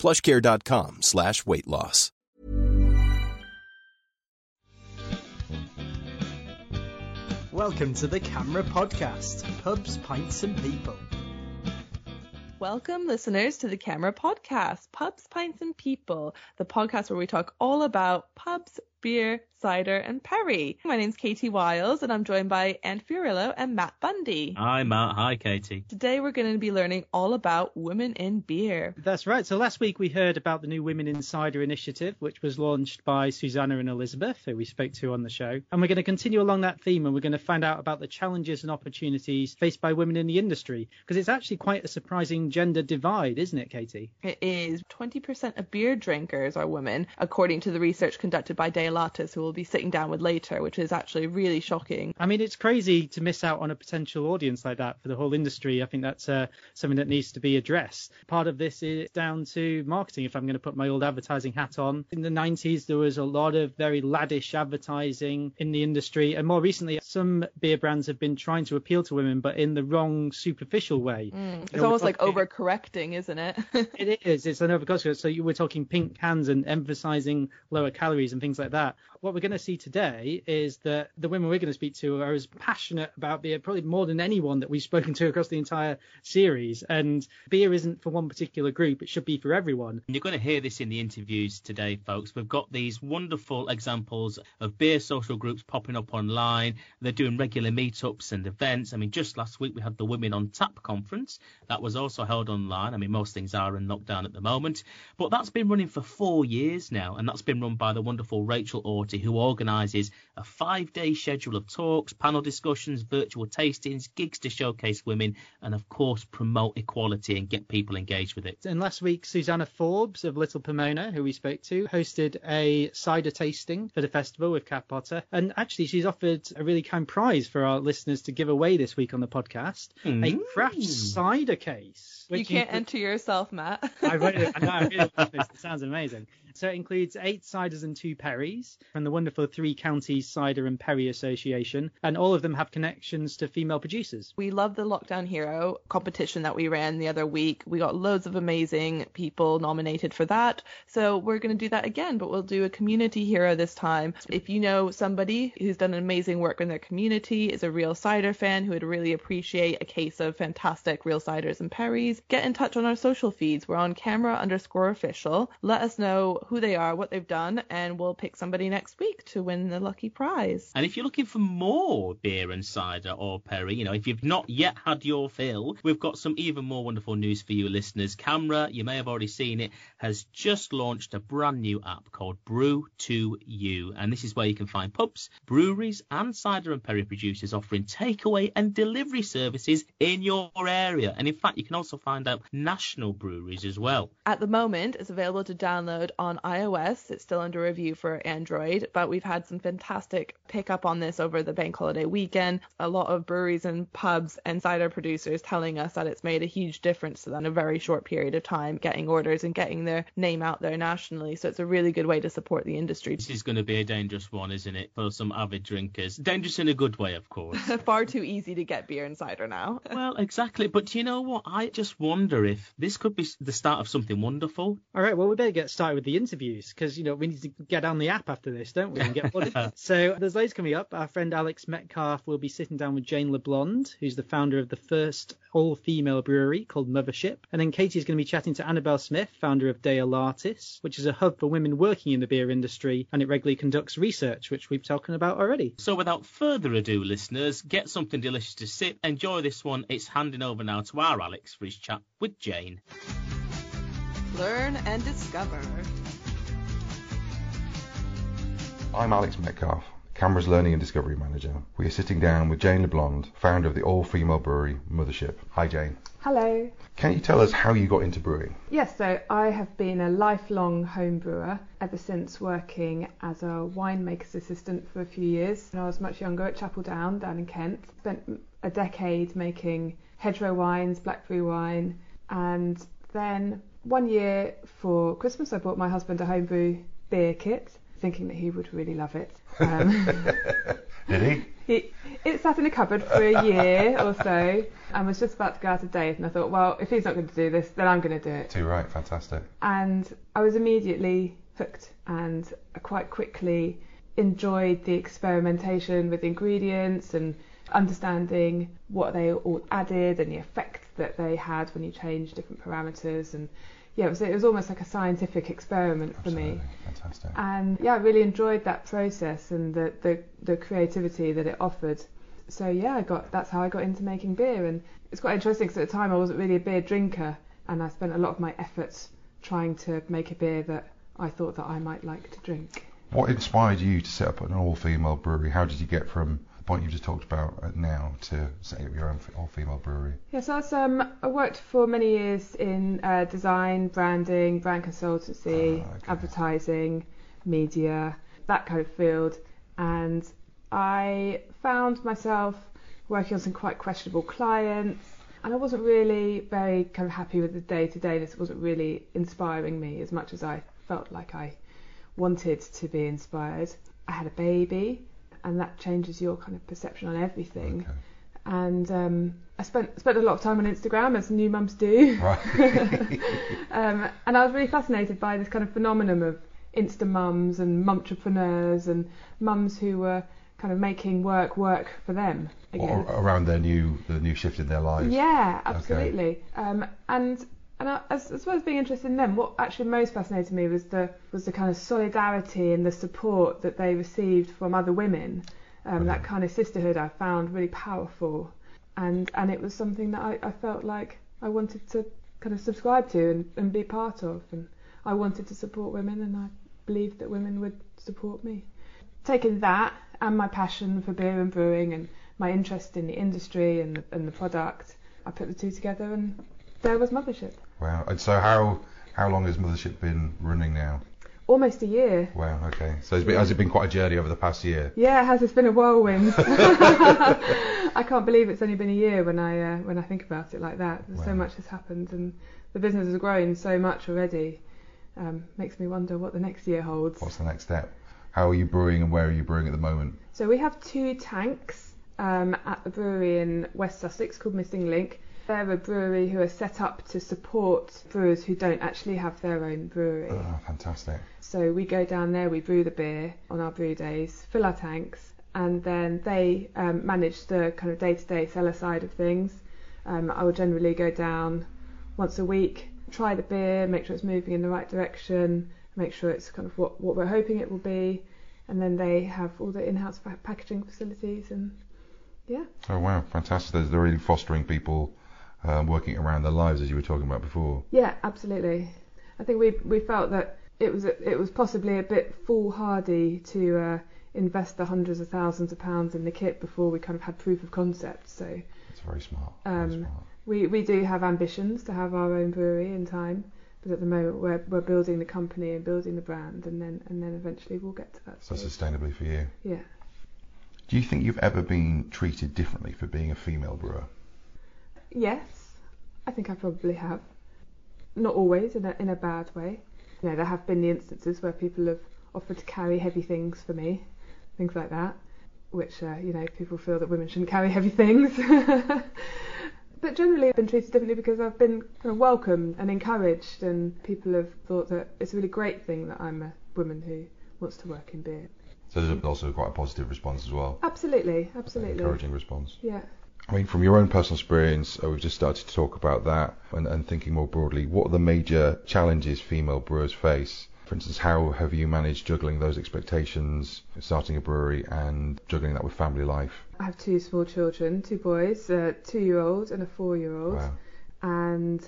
PlushCare.com/weight loss. Welcome to the CAMRA podcast, pubs, pints and people. Welcome listeners to the CAMRA podcast, pubs, pints and people, the podcast where we talk all about pubs, beer, cider and perry. My name's Katie Wiles and I'm joined by Ant Fiorillo and Matt Bundy. Hi Matt, hi Katie. Today we're going to be learning all about Women in Beer. That's right. So last week we heard about the new Women in Cider initiative, which was launched by Susanna and Elizabeth, who we spoke to on the show. And we're going to continue along that theme and we're going to find out about the challenges and opportunities faced by women in the industry, because it's actually quite a surprising gender divide, isn't it, Katie? It is. 20% of beer drinkers are women, according to the research conducted by Dea Latis, who we'll be sitting down with later, which is actually really shocking. I mean, it's crazy to miss out on a potential audience like that for the whole industry. I think that's something that needs to be addressed. Part of this is down to marketing, if I'm going to put my old advertising hat on. In the 90s, there was a lot of very laddish advertising in the industry. And more recently, some beer brands have been trying to appeal to women, but in the wrong superficial way. It's almost like overcorrecting, isn't it? It is. It's an overcorrection. So you were talking pink cans and emphasizing lower calories and things like that. What we're going to see today is that the women we're going to speak to are as passionate about beer, probably more than anyone that we've spoken to across the entire series. And beer isn't for one particular group. It should be for everyone. You're going to hear this in the interviews today, folks. We've got these wonderful examples of beer social groups popping up online. They're doing regular meetups and events. I mean, just last week we had the Women on Tap conference. That was also held online. I mean, most things are in lockdown at the moment. But that's been running for 4 years now. And that's been run by the wonderful Rachel Orty, who organises a 5-day schedule of talks, panel discussions, virtual tastings, gigs to showcase women and, of course, promote equality and get people engaged with it. And last week, Susanna Forbes of Little Pomona, who we spoke to, hosted a cider tasting for the festival with Kat Potter. And actually, she's offered a really kind prize for our listeners to give away this week on the podcast, a craft cider case. You can't enter yourself, Matt. I really love this. It sounds amazing. So it includes 8 ciders and 2 perries from the wonderful Three Counties Cider and Perry Association, and all of them have connections to female producers. We love the Lockdown Hero competition that we ran the other week. We got loads of amazing people nominated for that. So we're going to do that again, but we'll do a community hero this time. If you know somebody who's done amazing work in their community, is a real cider fan who would really appreciate a case of fantastic real ciders and perries, get in touch on our social feeds. We're on camera_official. Let us know who they are, what they've done, and we'll pick somebody next week to win the lucky prize. And if you're looking for more beer and cider or perry, you know, if you've not yet had your fill, we've got some even more wonderful news for you listeners. CAMRA, you may have already seen it, has just launched a brand new app called Brew2U, and this is where you can find pubs, breweries and cider and perry producers offering takeaway and delivery services in your area. And in fact, you can also find out national breweries as well. At the moment, it's available to download on iOS. It's still under review for Android, but we've had some fantastic pickup on this over the bank holiday weekend. A lot of breweries and pubs and cider producers telling us that it's made a huge difference to them in a very short period of time, getting orders and getting their name out there nationally. So it's a really good way to support the industry. This is going to be a dangerous one, isn't it, for some avid drinkers? Dangerous in a good way, of course. Far too easy to get beer and cider now. Well, exactly. But do you know what? I just wonder if this could be the start of something wonderful. All right, well, we better get started with the interviews, because, you know, we need to get on the app up after this, don't we? And get So there's loads coming up. Our friend Alex Metcalf will be sitting down with Jane LeBlond, who's the founder of the first all-female brewery called Mothership. And then Katie's going to be chatting to Annabelle Smith, founder of Dea Latis, which is a hub for women working in the beer industry, and it regularly conducts research, which we've talked about already. So without further ado, listeners, get something delicious to sip. Enjoy this one. It's handing over now to our Alex for his chat with Jane. Learn and discover. I'm Alex Metcalf, CAMRA's Learning and Discovery Manager. We are sitting down with Jane LeBlond, founder of the all-female brewery Mothership. Hi, Jane. Hello. Can you tell us how you got into brewing? Yes, so I have been a lifelong home brewer ever since working as a winemaker's assistant for a few years. When I was much younger at Chapel Down, down in Kent, spent a decade making hedgerow wines, blackberry wine, and then one year for Christmas I bought my husband a homebrew beer kit, thinking that he would really love it. Did he? It sat in a cupboard for a year or so and was just about to go out of date, and I thought, well, if he's not going to do this, then I'm going to do it. Too right, fantastic. And I was immediately hooked and quite quickly enjoyed the experimentation with ingredients and understanding what they all added and the effect that they had when you change different parameters. And yeah, it was almost like a scientific experiment for me. Fantastic. And yeah, I really enjoyed that process and the creativity that it offered. So yeah, that's how I got into making beer. And it's quite interesting because at the time I wasn't really a beer drinker, and I spent a lot of my efforts trying to make a beer that I thought that I might like to drink. What inspired you to set up an all-female brewery? How did you get from point you've just talked about now to setting up your own all-female brewery? Yes, yeah, so I worked for many years in design, branding, brand consultancy, advertising, media, that kind of field, and I found myself working on some quite questionable clients, and I wasn't really very kind of happy with the day-to-day. This wasn't really inspiring me as much as I felt like I wanted to be inspired. I had a baby, and that changes your kind of perception on everything. Okay. And I spent a lot of time on Instagram, as new mums do. Right. And I was really fascinated by this kind of phenomenon of Insta mums and mumtrepreneurs and mums who were kind of making work for them again. Or around the new shift in their lives. Yeah, absolutely. Okay. And as well as being interested in them, what actually most fascinated me was the kind of solidarity and the support that they received from other women. That kind of sisterhood I found really powerful, and it was something that I felt like I wanted to kind of subscribe to and be part of. And I wanted to support women, and I believed that women would support me. Taking that and my passion for beer and brewing and my interest in the industry and the product, I put the two together, and there was Mothership. Wow. And so how long has Mothership been running now? Almost a year. Wow, okay. So has it been quite a journey over the past year? Yeah, it has. It's been a whirlwind. I can't believe it's only been a year when I think about it like that. Wow. So much has happened and the business has grown so much already. Makes me wonder what the next year holds. What's the next step? How are you brewing and where are you brewing at the moment? So we have two tanks at the brewery in West Sussex called Missing Link. They're a brewery who are set up to support brewers who don't actually have their own brewery. Oh, fantastic. So we go down there, we brew the beer on our brew days, fill our tanks, and then they manage the kind of day-to-day seller side of things. I will generally go down once a week, try the beer, make sure it's moving in the right direction, make sure it's kind of what we're hoping it will be, and then they have all the in-house packaging facilities and yeah. Oh, wow, fantastic. They're really fostering people working around their lives, as you were talking about before. Yeah, absolutely. I think we felt that it was possibly a bit foolhardy to invest the hundreds of thousands of pounds in the kit before we kind of had proof of concept. So that's very smart. We do have ambitions to have our own brewery in time, but at the moment we're building the company and building the brand, and then eventually we'll get to that. So sustainably for you. Yeah. Do you think you've ever been treated differently for being a female brewer? Yes, I think I probably have. Not always in a bad way. You know, there have been the instances where people have offered to carry heavy things for me, things like that, which, you know, people feel that women shouldn't carry heavy things. But generally I've been treated differently because I've been kind of welcomed and encouraged, and people have thought that it's a really great thing that I'm a woman who wants to work in beer. So there's also quite a positive response as well. Absolutely. An encouraging response. Yeah. I mean, from your own personal experience, we've just started to talk about that, and thinking more broadly, what are the major challenges female brewers face? For instance, how have you managed juggling those expectations, starting a brewery and juggling that with family life? I have two small children, two boys, a 2-year-old and a 4-year-old. Wow. And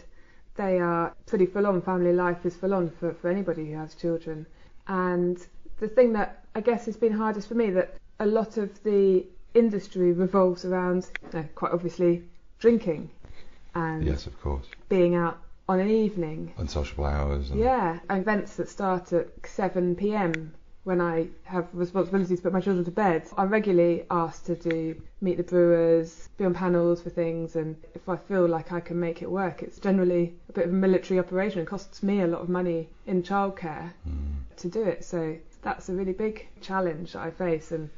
they are pretty full-on. Family life is full-on for anybody who has children. And the thing that I guess has been hardest for me, that a lot of the industry revolves around, quite obviously, drinking and yes, of course, being out on an evening, unsociable hours, and events that start at 7 p.m. when I have responsibilities to put my children to bed. I'm regularly asked to do meet the brewers, be on panels for things, and if I feel like I can make it work, it's generally a bit of a military operation. It costs me a lot of money in childcare to do it, so that's a really big challenge that I face. And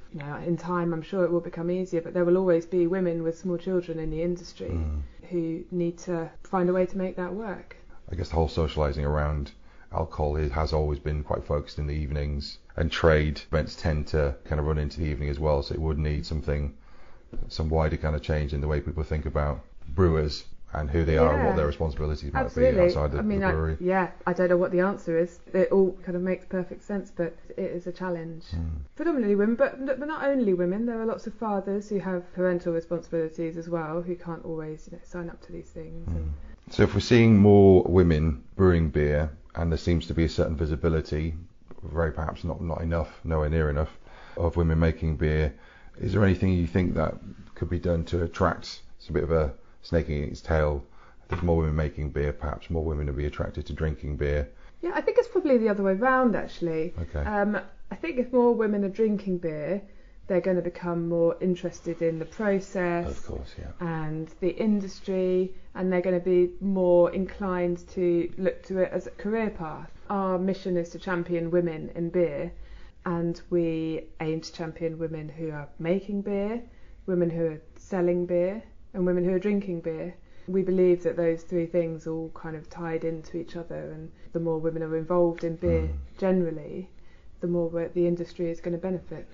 in time, I'm sure it will become easier, but there will always be women with small children in the industry who need to find a way to make that work. I guess the whole socialising around alcohol has always been quite focused in the evenings, and trade events tend to kind of run into the evening as well, so it would need some wider kind of change in the way people think about brewers and who they are and what their responsibilities might be outside the brewery. I don't know what the answer is. It all kind of makes perfect sense, but it is a challenge. Predominantly women, but not only women. There are lots of fathers who have parental responsibilities as well, who can't always sign up to these things. So if we're seeing more women brewing beer, and there seems to be a certain visibility, very perhaps not enough, nowhere near enough, of women making beer, is there anything you think that could be done to attract? It's a bit of a snaking its tail. There's more women making beer, perhaps more women will be attracted to drinking beer. I think it's probably the other way round, actually. Okay. I think if more women are drinking beer, they're going to become more interested in the process, of course, and the industry, and they're going to be more inclined to look to it as a career path. Our mission is to champion women in beer, and we aim to champion women who are making beer, women who are selling beer, and women who are drinking beer. We believe that those three things all kind of tied into each other, and the more women are involved in beer generally, the more the industry is going to benefit.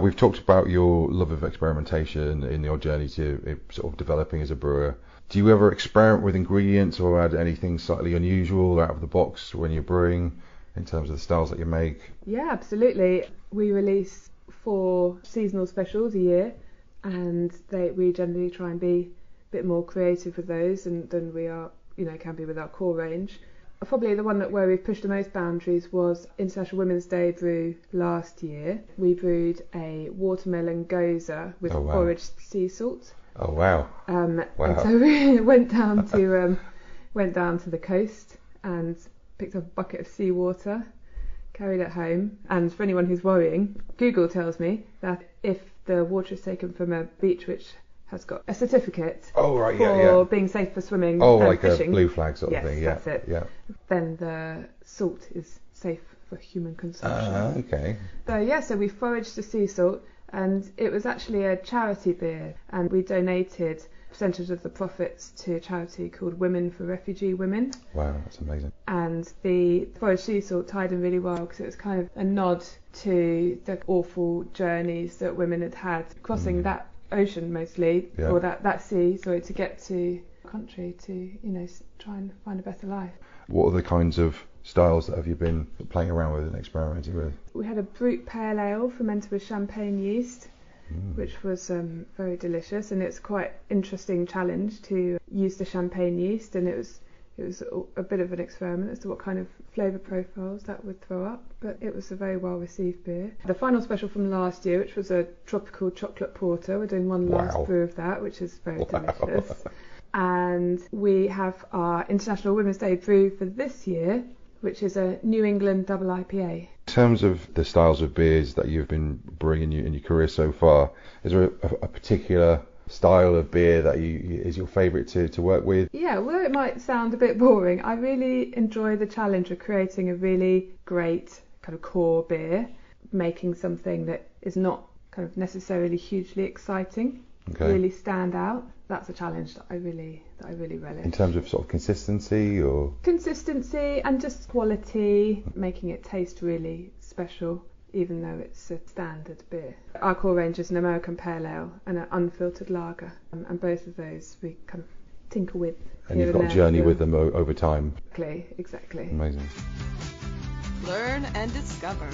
We've talked about your love of experimentation in your journey to sort of developing as a brewer. Do you ever experiment with ingredients or add anything slightly unusual or out of the box when you're brewing in terms of the styles that you make? Yeah, absolutely. We release 4 seasonal specials a year, and we generally try and be a bit more creative with those than we are, can be with our core range. Probably the one where we've pushed the most boundaries was International Women's Day brew last year. We brewed a watermelon goza with porridge sea salt. Oh wow! And so we went down to the coast and picked up a bucket of seawater, carried it home. And for anyone who's worrying, Google tells me that if the water is taken from a beach which has got a certificate for being safe for swimming and fishing. A blue flag sort of thing. Yes, that's it. Yeah. Then the salt is safe for human consumption. Okay. So we foraged the sea salt, and it was actually a charity beer, and we donated a percentage of the profits to a charity called Women for Refugee Women. Wow, that's amazing. And the foraged sea salt tied in really well, because it was kind of a nod to the awful journeys that women had crossing that ocean mostly, or that sea, to get to the country to, try and find a better life. What are the kinds of styles that have you been playing around with and experimenting with? We had a Brut Pale Ale fermented with champagne yeast, which was very delicious, and it's quite interesting challenge to use the champagne yeast, and it was a bit of an experiment as to what kind of flavour profiles that would throw up, but it was a very well received beer. The final special from last year, which was a tropical chocolate porter, we're doing one last brew of that, which is very delicious. And we have our International Women's Day brew for this year, which is a New England double IPA. In terms of the styles of beers that you've been brewing in your career so far, is there a particular style of beer that is your favourite to work with? Yeah, well, it might sound a bit boring. I really enjoy the challenge of creating a really great kind of core beer, making something that is not kind of necessarily hugely exciting, really stand out. That's a challenge that I really relish. In terms of sort of consistency and just quality, making it taste really special. even though it's a standard beer. Our core range is an American Pale Ale and an unfiltered lager, and both of those we kind of tinker with. And you've got a journey with them over time. Exactly. Amazing. Learn and discover.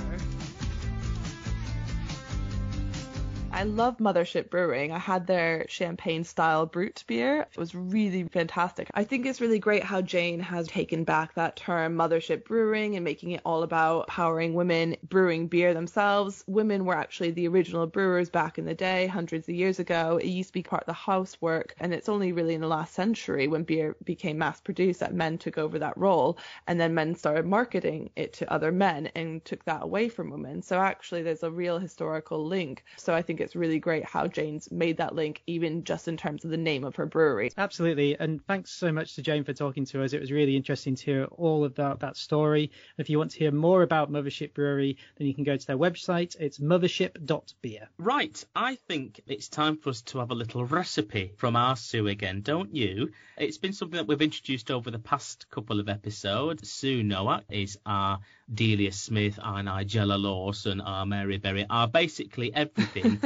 I love Mothership Brewing. I had their champagne-style Brut beer. It was really fantastic. I think it's really great how Jane has taken back that term Mothership Brewing and making it all about powering women brewing beer themselves. Women were actually the original brewers back in the day, hundreds of years ago. It used to be part of the housework, and it's only really in the last century when beer became mass-produced that men took over that role, and then men started marketing it to other men and took that away from women. So actually there's a real historical link. So I think it's really great how Jane's made that link, even just in terms of the name of her brewery. Absolutely, and thanks so much to Jane for talking to us. It was really interesting to hear all about that story. If you want to hear more about Mothership Brewery, then you can go to their website. It's mothership.beer. Right, I think it's time for us to have a little recipe from our Sue again, don't you? It's been something that we've introduced over the past couple of episodes. Sue Nowak is our Delia Smith, our Nigella Lawson, our Mary Berry, our basically everything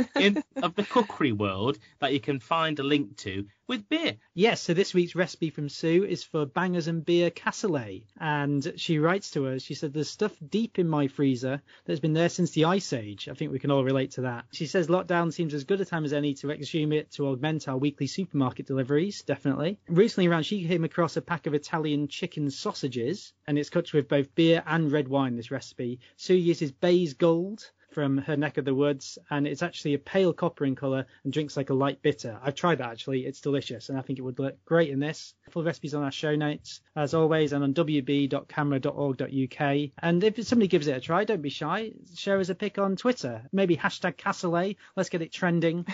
of the cookery world that you can find a link to with beer. Yes, so this week's recipe from Sue is for bangers and beer cassoulet, and she writes to us. She said, "There's stuff deep in my freezer that's been there since the Ice Age." I think we can all relate to that. She says lockdown seems as good a time as any to exhume it to augment our weekly supermarket deliveries. Definitely. Recently around, she came across a pack of Italian chicken sausages, and it's cooked with both beer and red wine, this recipe. Sue uses Bayes Gold from her neck of the woods, and it's actually a pale copper in colour and drinks like a light bitter. I've tried that, actually. It's delicious, and I think it would look great in this. Full recipes on our show notes, as always, and on wb.camra.org.uk. And if somebody gives it a try, don't be shy. Share us a pic on Twitter. Maybe hashtag cassoulet. Let's get it trending.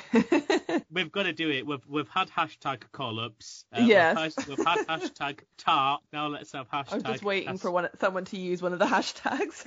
We've got to do it. We've had hashtag call-ups. Yes. We've had hashtag tart. Now let's have hashtag. I'm just waiting for someone to use one of the hashtags.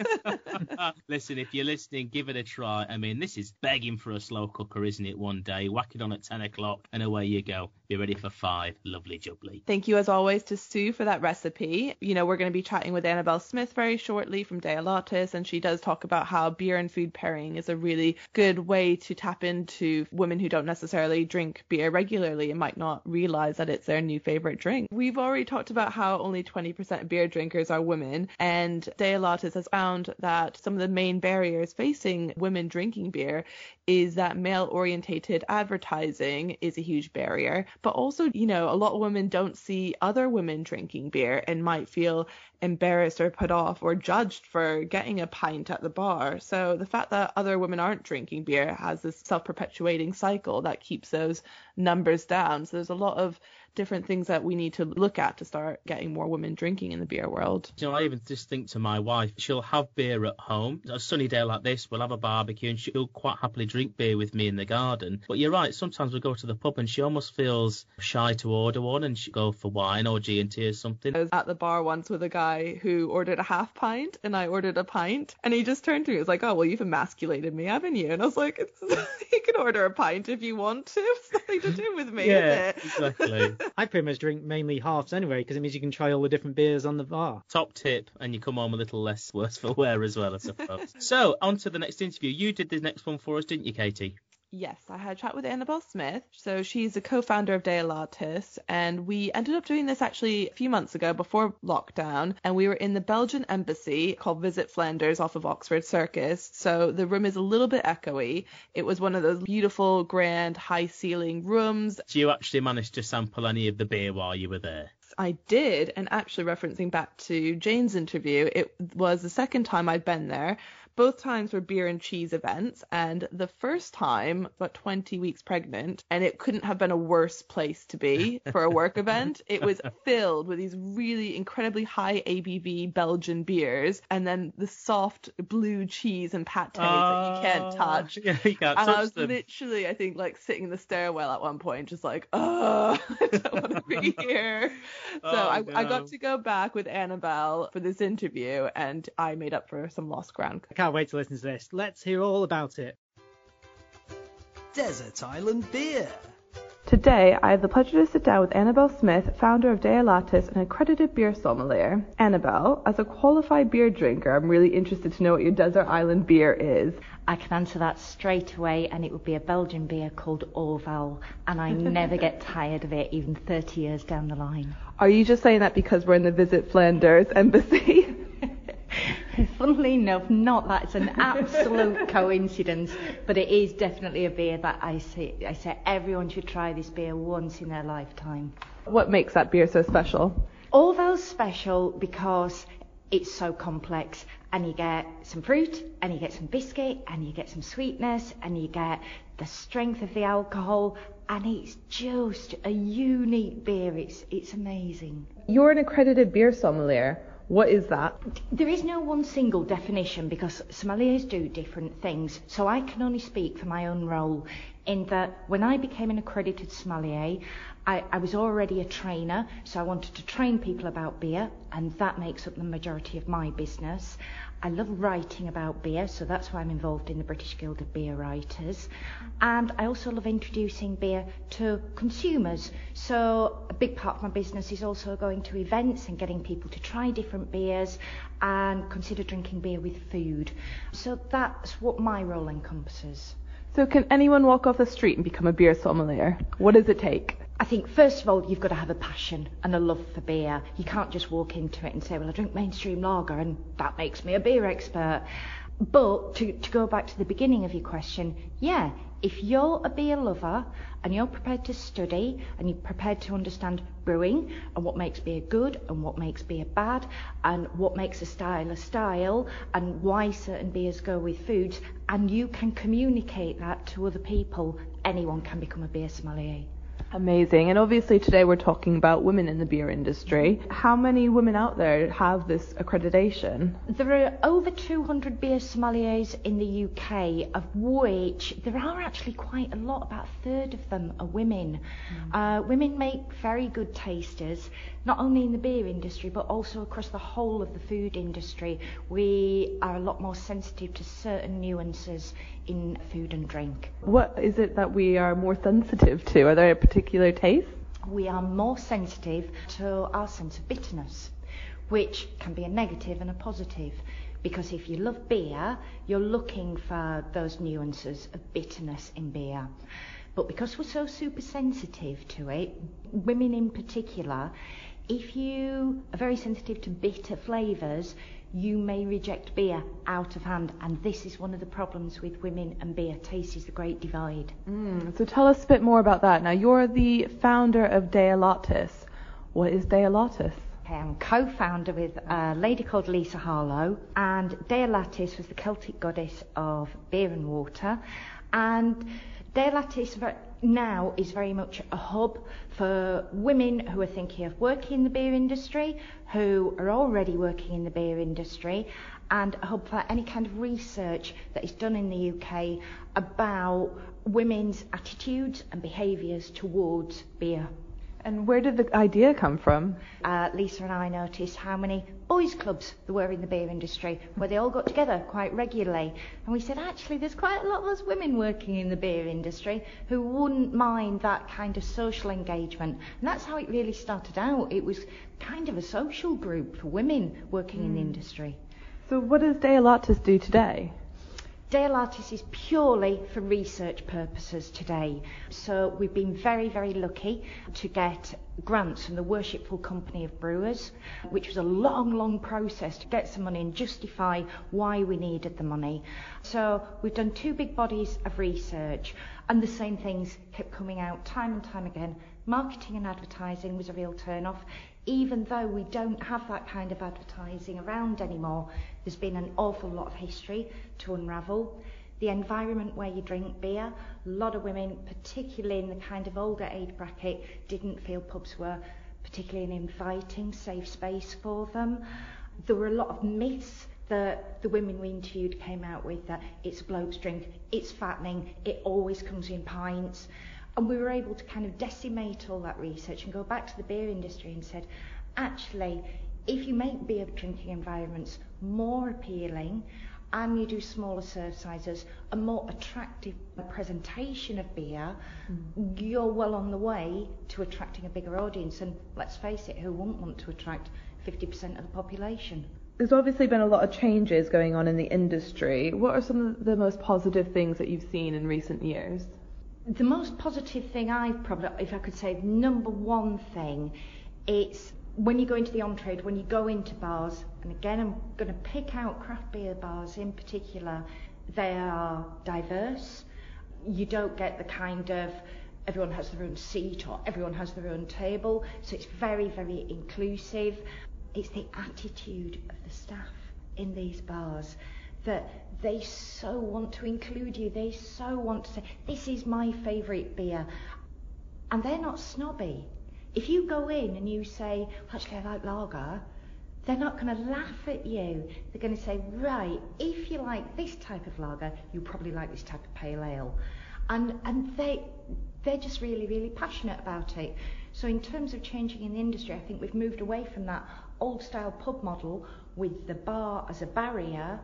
Listen, if you're listening, give it a try. I mean, this is begging for a slow cooker, isn't it? One day, whack it on at 10 o'clock and away you go. Be ready for 5. Lovely jubbly. Thank you, as always, to Sue for that recipe. You know, we're going to be chatting with Annabelle Smith very shortly from Dea Latis, and she does talk about how beer and food pairing is a really good way to tap into women who don't necessarily drink beer regularly and might not realize that it's their new favorite drink. We've already talked about how only 20% of beer drinkers are women, and Dea Latis has found that some of the main barriers facing women drinking beer is that male-orientated advertising is a huge barrier, but also, you know, a lot of women don't see other women drinking beer and might feel embarrassed or put off or judged for getting a pint at the bar. So the fact that other women aren't drinking beer has this self-perpetuating cycle that keeps those numbers down. So there's a lot of different things that we need to look at to start getting more women drinking in the beer world. You know, I even just think to my wife, she'll have beer at home. A sunny day like this, we'll have a barbecue and she'll quite happily drink beer with me in the garden. But you're right, sometimes we go to the pub and she almost feels shy to order one, and she'll go for wine or G&T or something. I was at the bar once with a guy who ordered a half pint and I ordered a pint, and he just turned to me and was like, "Oh, well, you've emasculated me, haven't you?" And I was like, "You can order a pint if you want to. It's nothing to do with me, yeah, is it?" Exactly. I pretty much drink mainly halves anyway, because it means you can try all the different beers on the bar. Top tip, and you come home a little less worse for wear as well, I suppose. So, on to the next interview. You did the next one for us, didn't you, Katie? Yes, I had a chat with Annabelle Smith. So she's a co-founder of Dea Latis, and we ended up doing this actually a few months ago before lockdown, and we were in the Belgian embassy called Visit Flanders off of Oxford Circus. So the room is a little bit echoey. It was one of those beautiful, grand, high-ceiling rooms. So you actually managed to sample any of the beer while you were there? I did, and actually referencing back to Jane's interview, it was the second time I'd been there. Both times were beer and cheese events, and the first time, about 20 weeks pregnant, and it couldn't have been a worse place to be for a work event. It was filled with these really incredibly high ABV Belgian beers, and then the soft blue cheese and pâtés that you can't touch. Yeah, you can't touch them. And I was literally, I think, like sitting in the stairwell at one point, just like, I don't want to be here. I got to go back with Annabelle for this interview, and I made up for some lost ground. Can't wait to listen to this. Let's hear all about it. Desert Island Beer. Today, I have the pleasure to sit down with Annabelle Smith, founder of Dea Latis and accredited beer sommelier. Annabelle, as a qualified beer drinker, I'm really interested to know what your desert island beer is. I can answer that straight away, and it would be a Belgian beer called Orval, and I never get tired of it, even 30 years down the line. Are you just saying that because we're in the Visit Flanders embassy? Funnily enough, not. That's an absolute coincidence, but it is definitely a beer that I say everyone should try this beer once in their lifetime. What makes that beer so special? Orval's special because it's so complex, and you get some fruit, and you get some biscuit, and you get some sweetness, and you get the strength of the alcohol, and it's just a unique beer. It's amazing. You're an accredited beer sommelier. What is that? There is no one single definition because sommeliers do different things, so I can only speak for my own role in that when I became an accredited sommelier, I was already a trainer, so I wanted to train people about beer, and that makes up the majority of my business. I love writing about beer, so that's why I'm involved in the British Guild of Beer Writers. And I also love introducing beer to consumers. So a big part of my business is also going to events and getting people to try different beers and consider drinking beer with food. So that's what my role encompasses. So can anyone walk off the street and become a beer sommelier? What does it take? I think, first of all, you've got to have a passion and a love for beer. You can't just walk into it and say, well, I drink mainstream lager and that makes me a beer expert. But to go back to the beginning of your question, yeah, if you're a beer lover and you're prepared to study and you're prepared to understand brewing and what makes beer good and what makes beer bad and what makes a style and why certain beers go with foods, and you can communicate that to other people, anyone can become a beer sommelier. Amazing. And obviously today we're talking about women in the beer industry. How many women out there have this accreditation? There are over 200 beer sommeliers in the UK, of which there are actually quite a lot, about a third of them are women. Mm. Women make very good tasters, not only in the beer industry but also across the whole of the food industry. We are a lot more sensitive to certain nuances in food and drink. What is it that we are more sensitive to? Are there a particular taste? We are more sensitive to our sense of bitterness, which can be a negative and a positive, because if you love beer, you're looking for those nuances of bitterness in beer. But because we're so super sensitive to it, women in particular, if you are very sensitive to bitter flavours, you may reject beer out of hand, and this is one of the problems with women and beer. Taste is the great divide. So tell us a bit more about that. Now, you're the founder of Dea Latis. What is Dea Latis? Okay, I'm co-founder with a lady called Lisa Harlow, and Dea Latis was the Celtic goddess of beer and water, and Dea Latis now is very much a hub for women who are thinking of working in the beer industry, who are already working in the beer industry, and a hub for any kind of research that is done in the UK about women's attitudes and behaviours towards beer. And where did the idea come from? Lisa and I noticed how many boys' clubs there were in the beer industry, where they all got together quite regularly. And we said, actually, there's quite a lot of us women working in the beer industry who wouldn't mind that kind of social engagement. And that's how it really started out. It was kind of a social group for women working in the industry. So what does Dea Latis do today? Dea Latis is purely for research purposes today. So we've been very, very lucky to get grants from the Worshipful Company of Brewers, which was a long, long process to get some money and justify why we needed the money. So we've done two big bodies of research, and the same things kept coming out time and time again. Marketing and advertising was a real turn-off. Even though we don't have that kind of advertising around anymore, there's been an awful lot of history to unravel. The environment where you drink beer, a lot of women, particularly in the kind of older age bracket, didn't feel pubs were particularly an inviting, safe space for them. There were a lot of myths that the women we interviewed came out with, that it's a bloke's drink, it's fattening, it always comes in pints. And we were able to kind of decimate all that research and go back to the beer industry and said, actually, if you make beer drinking environments more appealing and you do smaller serve sizes, a more attractive presentation of beer, you're well on the way to attracting a bigger audience. And let's face it, who wouldn't want to attract 50% of the population? There's obviously been a lot of changes going on in the industry. What are some of the most positive things that you've seen in recent years? The most positive thing I've probably, if I could say number one thing, it's when you go into the on-trade, when you go into bars, and again I'm going to pick out craft beer bars in particular, they are diverse. You don't get the kind of everyone has their own seat or everyone has their own table, so it's very, very inclusive. It's the attitude of the staff in these bars that they so want to include you, they so want to say, this is my favourite beer. And they're not snobby. If you go in and you say, well, actually I like lager, they're not going to laugh at you. They're going to say, right, if you like this type of lager, you probably like this type of pale ale. And they're just really, really passionate about it. So in terms of changing in the industry, I think we've moved away from that old style pub model with the bar as a barrier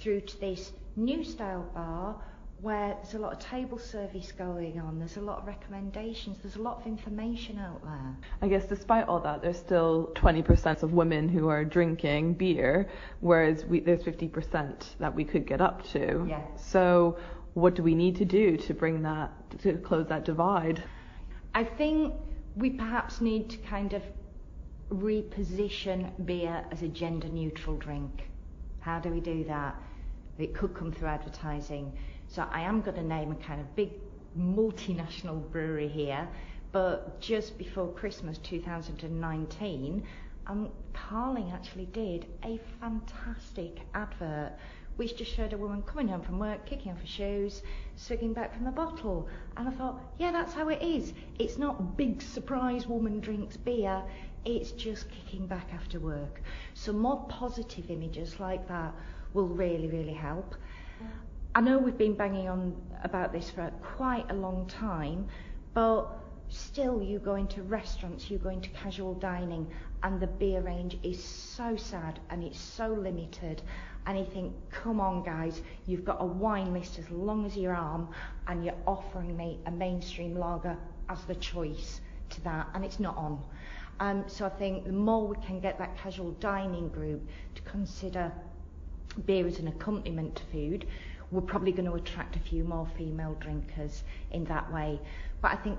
through to this new style bar where there's a lot of table service going on, there's a lot of recommendations, there's a lot of information out there. I guess despite all that, there's still 20% of women who are drinking beer, whereas there's 50% that we could get up to. Yeah. So what do we need to do to bring that, to close that divide? I think we perhaps need to kind of reposition beer as a gender-neutral drink. How do we do that? It could come through advertising. So I am going to name a kind of big multinational brewery here, but just before Christmas 2019, Carling actually did a fantastic advert which just showed a woman coming home from work, kicking off her shoes, swigging back from a bottle. And I thought, yeah, that's how it is. It's not big surprise woman drinks beer, it's just kicking back after work. So more positive images like that will really, really help. Yeah. I know we've been banging on about this for quite a long time, but still you go into restaurants, you go into casual dining, and the beer range is so sad and it's so limited. And you think, come on guys, you've got a wine list as long as your arm and you're offering me a mainstream lager as the choice to that, and it's not on. So I think the more we can get that casual dining group to consider beer as an accompaniment to food, we're probably going to attract a few more female drinkers in that way. But I think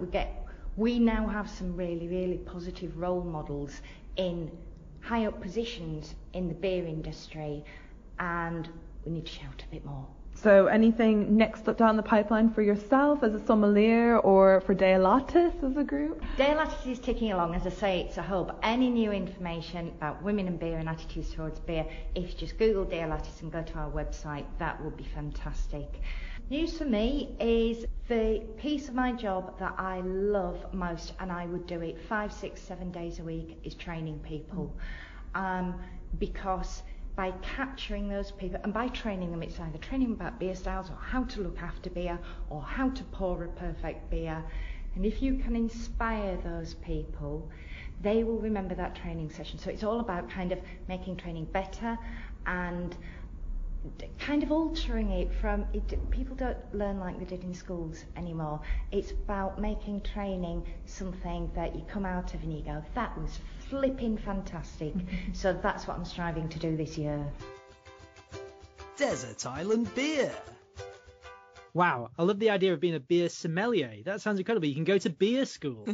we now have some really, really positive role models in high up positions in the beer industry, and we need to shout a bit more. So anything next up down the pipeline for yourself as a sommelier or for Dea Latis as a group? Dea Latis is ticking along. As I say, it's a hub. Any new information about women and beer and attitudes towards beer, if you just Google Dea Latis and go to our website, that would be fantastic. News for me is the piece of my job that I love most, and I would do it 5, 6, 7 days a week, is training people. Because by capturing those people and by training them, it's either training them about beer styles or how to look after beer or how to pour a perfect beer. And if you can inspire those people, they will remember that training session. So it's all about kind of making training better and kind of altering it from it. People don't learn like they did in schools anymore. It's about making training something that you come out of and you go, that was flipping fantastic. So that's what I'm striving to do this year. Desert Island Beer. Wow, I love the idea of being a beer sommelier. That sounds incredible. You can go to beer school.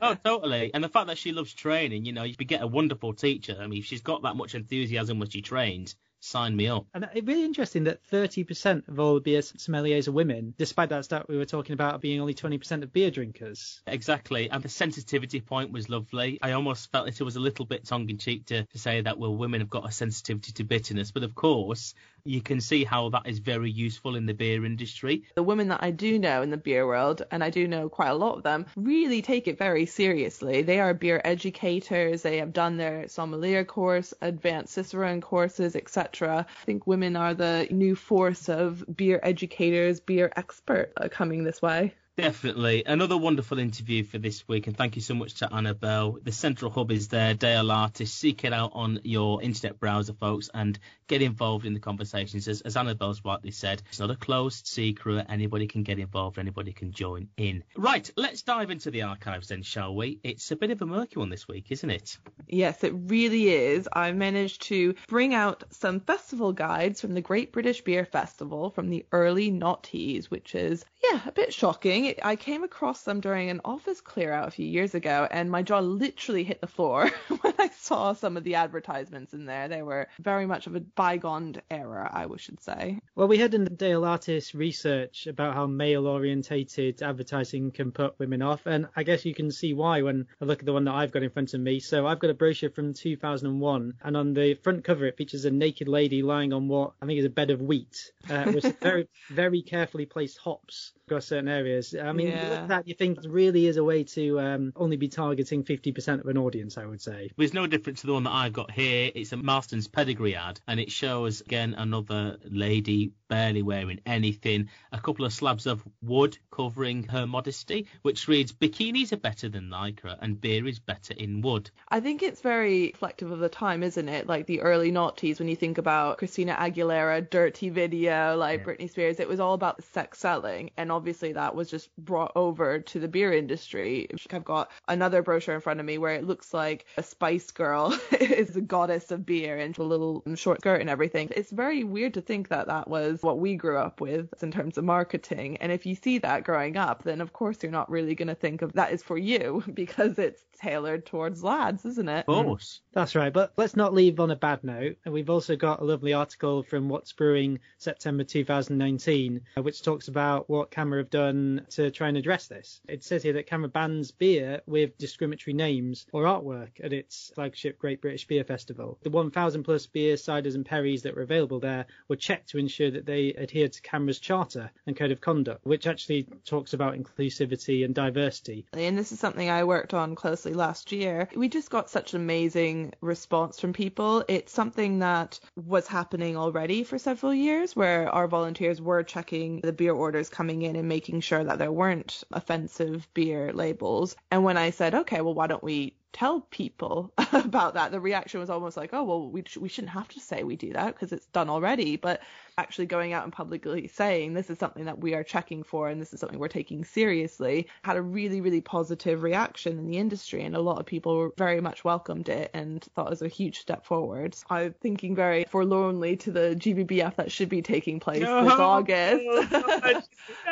Oh, totally. And the fact that she loves training, you know, you could get a wonderful teacher. I mean, if she's got that much enthusiasm when she trains, sign me up. And it's really interesting that 30% of all beer sommeliers are women, despite that stat we were talking about being only 20% of beer drinkers. Exactly. And the sensitivity point was lovely. I almost felt it was a little bit tongue-in-cheek to say that, well, women have got a sensitivity to bitterness. But of course, you can see how that is very useful in the beer industry. The women that I do know in the beer world, and I do know quite a lot of them, really take it very seriously. They are beer educators. They have done their sommelier course, advanced Cicerone courses, etc. I think women are the new force of beer educators, beer expert coming this way. Definitely. Another wonderful interview for this week, and thank you so much to Annabelle. The central hub is there, Dea Latis. Seek it out on your internet browser, folks, and get involved in the conversations. As Annabelle's rightly said, it's not a closed secret. Anybody can get involved, anybody can join in. Right, let's dive into the archives then, shall we? It's a bit of a murky one this week, isn't it? Yes, it really is. I managed to bring out some festival guides from the Great British Beer Festival from the early noughties, which is, yeah, a bit shocking. I came across them during an office clear out a few years ago, and my jaw literally hit the floor when I saw some of the advertisements in there. They were very much of a bygone era, I should say. Well, we had in the Dea Latis research about how male-orientated advertising can put women off, and I guess you can see why when I look at the one that I've got in front of me. So I've got a brochure from 2001, and on the front cover it features a naked lady lying on what I think is a bed of wheat, with very, very carefully placed hops across certain areas. I mean, yeah. You look at that, you think there really is a way to only be targeting 50% of an audience, I would say. There's no difference to the one that I've got here. It's a Marston's Pedigree ad, and it shows, again, another lady barely wearing anything, a couple of slabs of wood covering her modesty, which reads, bikinis are better than Lycra, and beer is better in wood. I think it's very reflective of the time, isn't it? Like the early noughties, when you think about Christina Aguilera, Dirty Video, like, yeah, Britney Spears, it was all about sex selling, and obviously that was just brought over to the beer industry. I've got another brochure in front of me where it looks like a Spice Girl is the goddess of beer, and a little short skirt and everything. It's very weird to think that that was what we grew up with in terms of marketing. And if you see that growing up, then of course you're not really going to think of that is for you, because it's tailored towards lads, isn't it? Of course. That's right. But let's not leave on a bad note. And we've also got a lovely article from What's Brewing September 2019, which talks about what CAMRA have done to try and address this. It says here that CAMRA bans beer with discriminatory names or artwork at its flagship Great British Beer Festival. The 1,000 plus beers, ciders and perries that were available there were checked to ensure that they adhered to CAMRA's charter and code of conduct, which actually talks about inclusivity and diversity. And this is something I worked on closely last year. We just got such an amazing response from people. It's something that was happening already for several years, where our volunteers were checking the beer orders coming in and making sure that there weren't offensive beer labels. And when I said, okay, well, why don't we tell people about that, the reaction was almost like, oh, well, we shouldn't have to say we do that because it's done already. But actually going out and publicly saying this is something that we are checking for and this is something we're taking seriously had a really, really positive reaction in the industry, and a lot of people very much welcomed it and thought it was a huge step forward. I'm thinking very forlornly to the GBBF that should be taking place this August. No.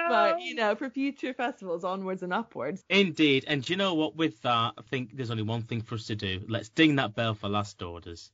But, you know, for future festivals, onwards and upwards. Indeed. And do you know what, with that, I think there's only one thing for us to do. Let's ding that bell for last orders.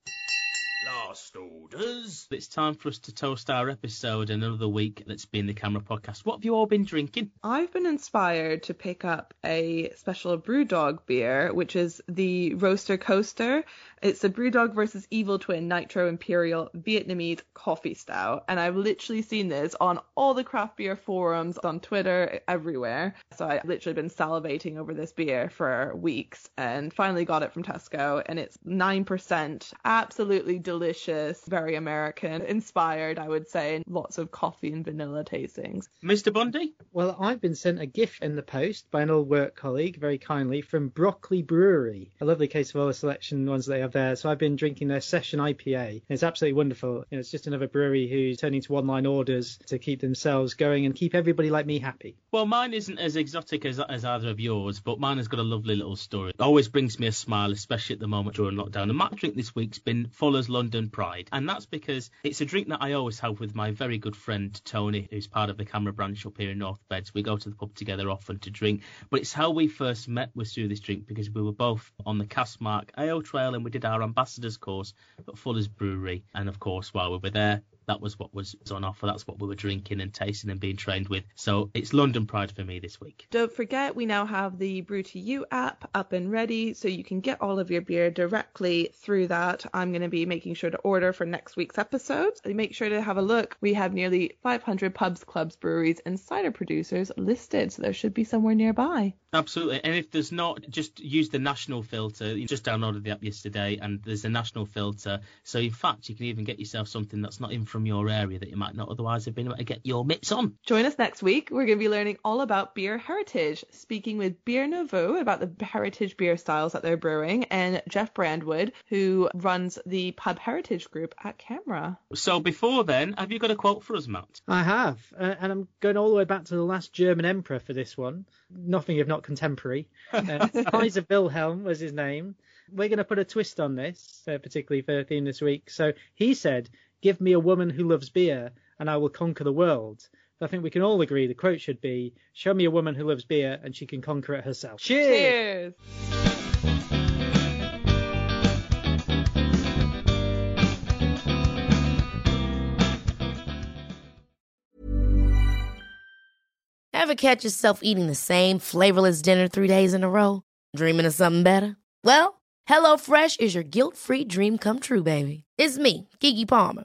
Last orders. It's time for us to toast our episode and another week that's been the CAMRA podcast. What have you all been drinking? I've been inspired to pick up a special Brewdog beer, which is the Roaster Coaster. It's a Brewdog versus Evil Twin Nitro Imperial Vietnamese Coffee Stout. And I've literally seen this on all the craft beer forums, on Twitter, everywhere. So I've literally been salivating over this beer for weeks and finally got it from Tesco. And it's 9%. Absolutely delicious, very American inspired, I would say, and lots of coffee and vanilla tastings. Mr. Bundy? Well, I've been sent a gift in the post by an old work colleague, very kindly, from Broccoli Brewery. A lovely case of all the selection ones they have there. So I've been drinking their Session IPA. It's absolutely wonderful. You know, it's just another brewery who's turning to online orders to keep themselves going and keep everybody like me happy. Well, mine isn't as exotic as either of yours, but mine has got a lovely little story. It always brings me a smile, especially at the moment during lockdown. And my drink this week's been Fuller's London Pride, and that's because it's a drink that I always have with my very good friend Tony, who's part of the CAMRA branch up here in North Beds. We go to the pub together often to drink, but it's how we first met was through this drink, because we were both on the Castmark Ale Trail and we did our ambassadors course at Fuller's Brewery, and of course while we were there that was what was on offer. That's what we were drinking and tasting and being trained with. So it's London Pride for me this week. Don't forget, we now have the Brew2U app up and ready, so you can get all of your beer directly through that. I'm going to be making sure to order for next week's episode. Make sure to have a look. We have nearly 500 pubs, clubs, breweries and cider producers listed, so there should be somewhere nearby. Absolutely. And if there's not, just use the national filter. You just downloaded the app yesterday and there's a national filter. So in fact, you can even get yourself something that's not in from your area that you might not otherwise have been able to get your mitts on. Join us next week. We're going to be learning all about beer heritage, speaking with Beer Nouveau about the heritage beer styles that they're brewing, and Jeff Brandwood, who runs the Pub Heritage Group at CAMRA. So before then, have you got a quote for us, Matt? I have, and I'm going all the way back to the last German emperor for this one. Nothing if not contemporary. Kaiser Wilhelm was his name. We're going to put a twist on this, particularly for the theme this week. So he said, "Give me a woman who loves beer and I will conquer the world." I think we can all agree the quote should be, "Show me a woman who loves beer and she can conquer it herself." Cheers! Cheers. Ever catch yourself eating the same flavorless dinner 3 days in a row? Dreaming of something better? Well, HelloFresh is your guilt-free dream come true, baby. It's me, Keke Palmer.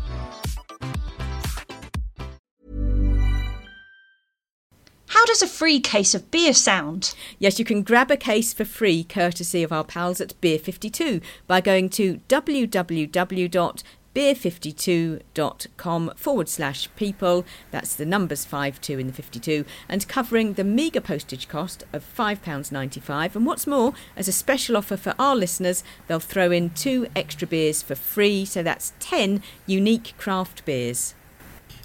How does a free case of beer sound? Yes, you can grab a case for free courtesy of our pals at Beer52 by going to www.beer52.com/people, that's the numbers 52 in the 52, and covering the meagre postage cost of £5.95. And what's more, as a special offer for our listeners, they'll throw in 2 extra beers for free, so that's 10 unique craft beers.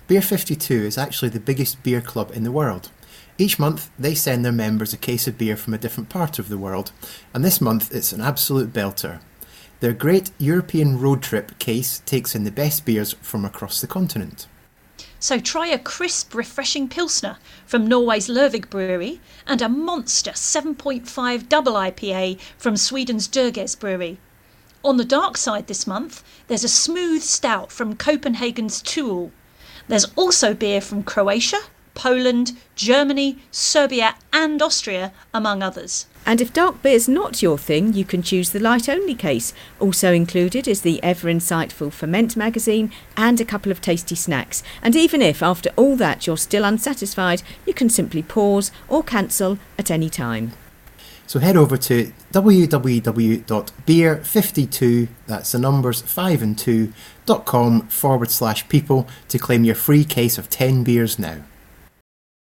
Beer52 is actually the biggest beer club in the world. Each month, they send their members a case of beer from a different part of the world, and this month it's an absolute belter. Their Great European Road Trip case takes in the best beers from across the continent. So try a crisp, refreshing Pilsner from Norway's Lervig Brewery and a monster 7.5 double IPA from Sweden's Derges Brewery. On the dark side this month, there's a smooth stout from Copenhagen's Tool. There's also beer from Croatia, Poland, Germany, Serbia and Austria, among others. And if dark beer's not your thing, you can choose the light-only case. Also included is the ever-insightful Ferment magazine and a couple of tasty snacks. And even if, after all that, you're still unsatisfied, you can simply pause or cancel at any time. So head over to www.beer52, that's the numbers 5 and 2, .com/people to claim your free case of 10 beers now.